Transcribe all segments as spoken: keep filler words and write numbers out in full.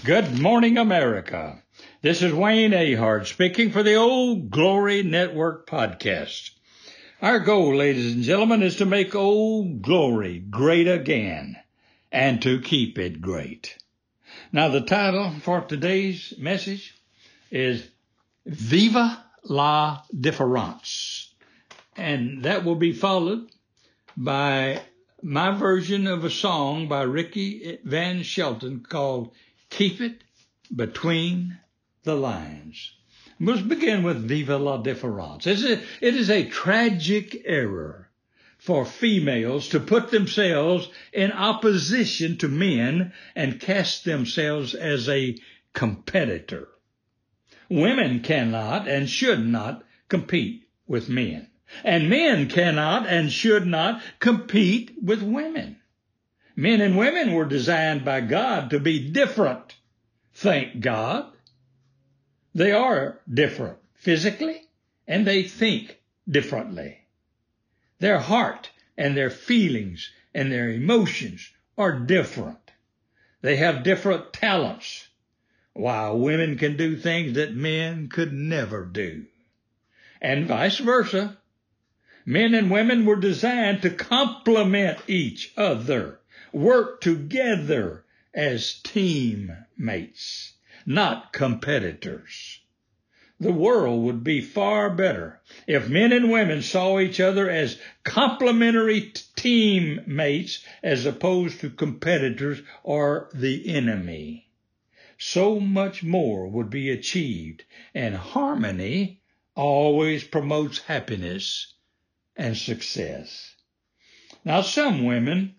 Good morning, America. This is Wayne Ahart speaking for the Old Glory Network podcast. Our goal, ladies and gentlemen, is to make Old Glory great again and to keep it great. Now, the title for today's message is Viva La Differance, and that will be followed by my version of a song by Ricky Van Shelton called Keep It Between the Lines. Let's begin with Viva La Differance. It's a, it is a tragic error for females to put themselves in opposition to men and cast themselves as a competitor. Women cannot and should not compete with men, and men cannot and should not compete with women. Men and women were designed by God to be different. Thank God. They are different physically, and they think differently. Their heart and their feelings and their emotions are different. They have different talents, while women can do things that men could never do, and vice versa. Men and women were designed to complement each other, work together as team mates, not competitors. The world would be far better if men and women saw each other as complementary team mates as opposed to competitors or the enemy. So much more would be achieved, and harmony always promotes happiness and success. Now, some women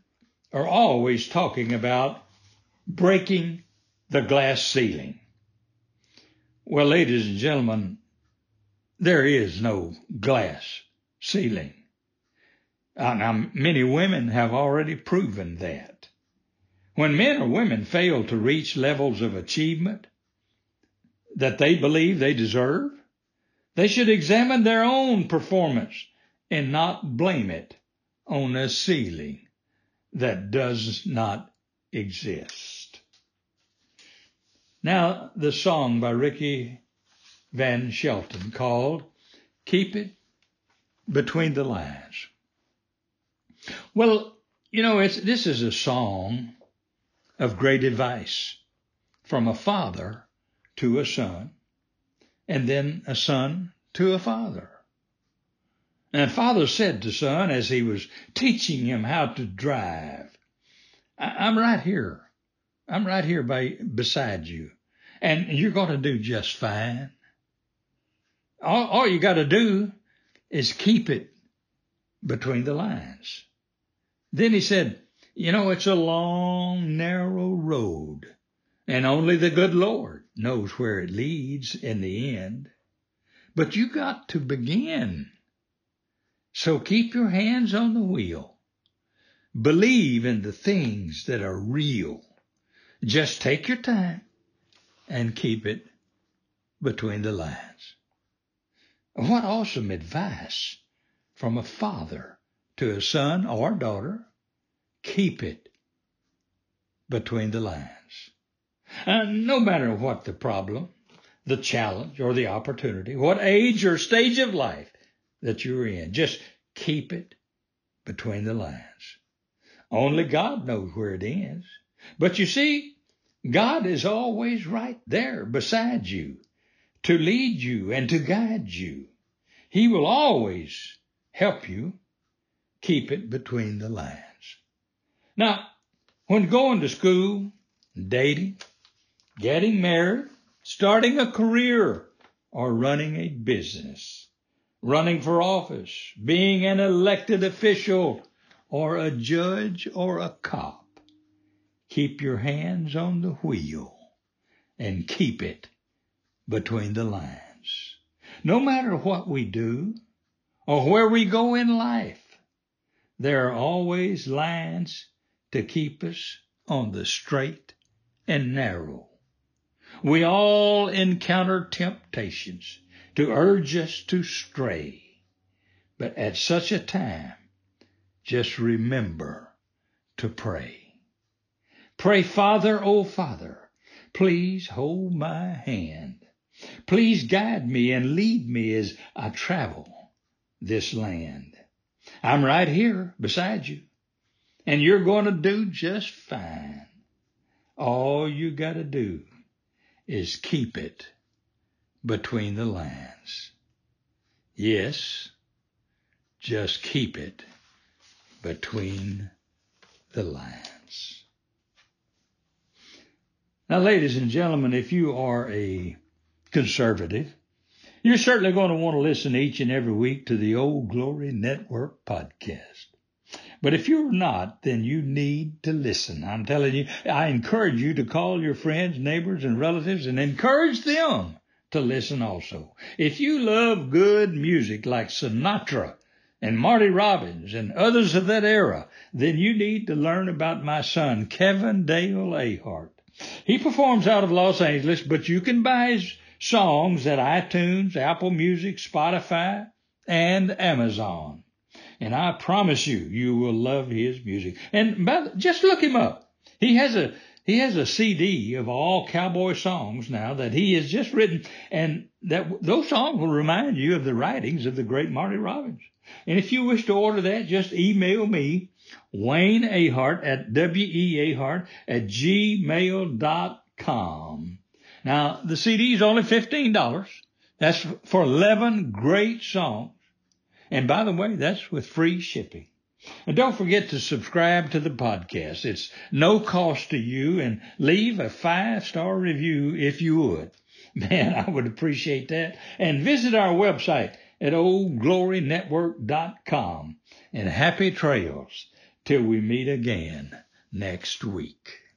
are always talking about breaking the glass ceiling. Well, ladies and gentlemen, there is no glass ceiling. Now, many women have already proven that. When men or women fail to reach levels of achievement that they believe they deserve, they should examine their own performance and not blame it on a ceiling that does not exist. Now, the song by Ricky Van Shelton called Keep It Between the Lines. Well, you know, it's, this is a song of great advice from a father to a son, and then a son to a father. And father said to son as he was teaching him how to drive, I- I'm right here. I'm right here by, beside you, and you're going to do just fine. All, all you got to do is keep it between the lines. Then he said, you know, it's a long, narrow road, and only the good Lord knows where it leads in the end. But you got to begin. So keep your hands on the wheel. Believe in the things that are real. Just take your time and keep it between the lines. What awesome advice from a father to a son or daughter. Keep it between the lines. And no matter what the problem, the challenge, or the opportunity, what age or stage of life that you're in, just keep it between the lines. Only God knows where it ends. But you see, God is always right there beside you to lead you and to guide you. He will always help you keep it between the lines. Now, when going to school, dating, getting married, starting a career, or running a business, running for office, being an elected official, or a judge or a cop, keep your hands on the wheel and keep it between the lines. No matter what we do or where we go in life, there are always lines to keep us on the straight and narrow. We all encounter temptations to urge us to stray. But at such a time, just remember to pray. Pray, Father, oh Father, please hold my hand. Please guide me and lead me as I travel this land. I'm right here beside you, and you're going to do just fine. All you got to do is keep it between the lines. Yes, just keep it between the lines. Now, ladies and gentlemen, if you are a conservative, you're certainly going to want to listen each and every week to the Old Glory Network podcast. But if you're not, then you need to listen. I'm telling you, I encourage you to call your friends, neighbors, and relatives and encourage them to listen also. If you love good music like Sinatra and Marty Robbins and others of that era, then you need to learn about my son, Kevin Dale Ahart. He performs out of Los Angeles, but you can buy his songs at iTunes, Apple Music, Spotify, and Amazon. And I promise you, you will love his music. And by the, just look him up. He has a he has a C D of all cowboy songs now that he has just written, and that those songs will remind you of the writings of the great Marty Robbins. And if you wish to order that, just email me, Wayne Ahart at weahart at gmail dot com. Now, the C D is only fifteen dollars. That's for eleven great songs. And by the way, that's with free shipping. And don't forget to subscribe to the podcast. It's no cost to you, and leave a five-star review if you would. Man, I would appreciate that. And visit our website at old glory network dot com. And happy trails till we meet again next week.